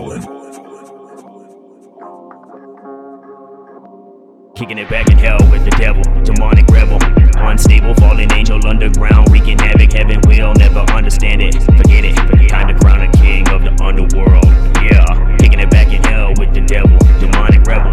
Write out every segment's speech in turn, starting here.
Fallen. Kicking it back in hell with the devil, demonic rebel, unstable, fallen angel underground, wreaking havoc. Heaven will never understand it, forget it. Time to crown a king of the underworld. Yeah, kicking it back in hell with the devil, demonic rebel,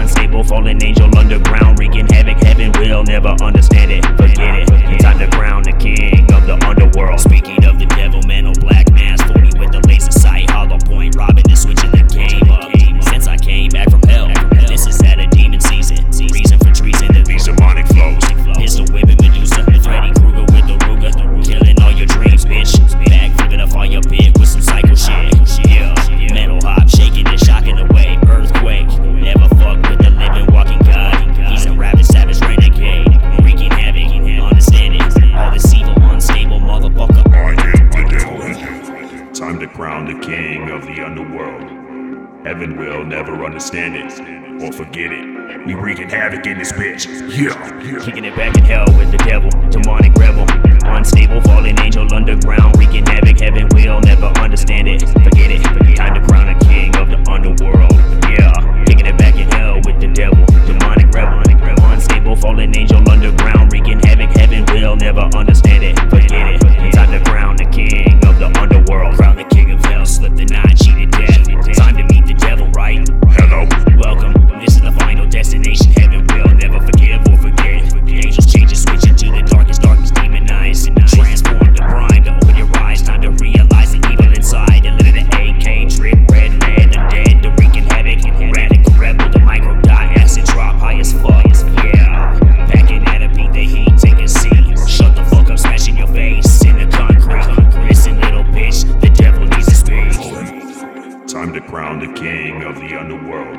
unstable, fallen angel underground, wreaking havoc. Heaven will never understand it, forget it. Time to crown the king of the underworld. Speaking of the devil, man, on black mask, 40 with the laser sight, hollow point, robbing and switching the game up. Since I came back from hell, this is at a demon season. Reason for treason, these demonic flows. Pistol whipping Medusa, Freddy Krueger with the Ruger, killing all your dreams, bitch. Back flipping a fire pit with some psycho shit. Yeah, metal hop, shaking and shocking away. Earthquake, never fuck with the living walking god. He's a rabbit, savage renegade, wreaking havoc, understanding all this evil, unstable motherfucker. I am the devil. Time to crown the king of the underworld. Heaven will never understand it, or forget it. We wreaking havoc in this bitch, yeah. Kicking it back in hell with the devil, demonic rebel, unstable, fallen angel underground, wreaking havoc. Heaven will never understand it, forget it. Time to crown a king of the underworld, yeah. Kicking it back in hell with the devil, demonic rebel, unstable, fallen angel underground, wreaking havoc. Heaven will never understand it, forget it. Time to crown the king of the underworld. Crown the king of hell, slip the knot, cheated death. Time to meet the devil, right? Hello. Welcome. This is the final destination. Heaven will never forgive or forget. Angels change and switch into the darkest, demonized. Transform the brine to open your eyes. Time to realize the evil inside. And live in the AK trip, red land, the dead, the wreaking havoc. Radical rebel, the micro dot acid drop, high as fuck. Yeah. Packing at a beat, the heat, take a seat. Shut the fuck up, smashing your face in the concrete. Listen, little bitch, the devil needs to speak. Time to crown the king of the underworld.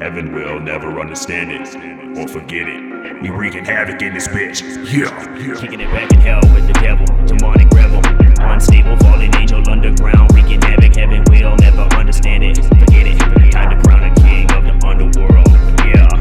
Heaven will never understand it, or forget it. We wreaking havoc in this bitch, yeah. Kicking it back in hell with the devil, demonic rebel, unstable, fallen angel underground, wreaking havoc. Heaven will never understand it, forget it. Time to crown the king of the underworld, yeah.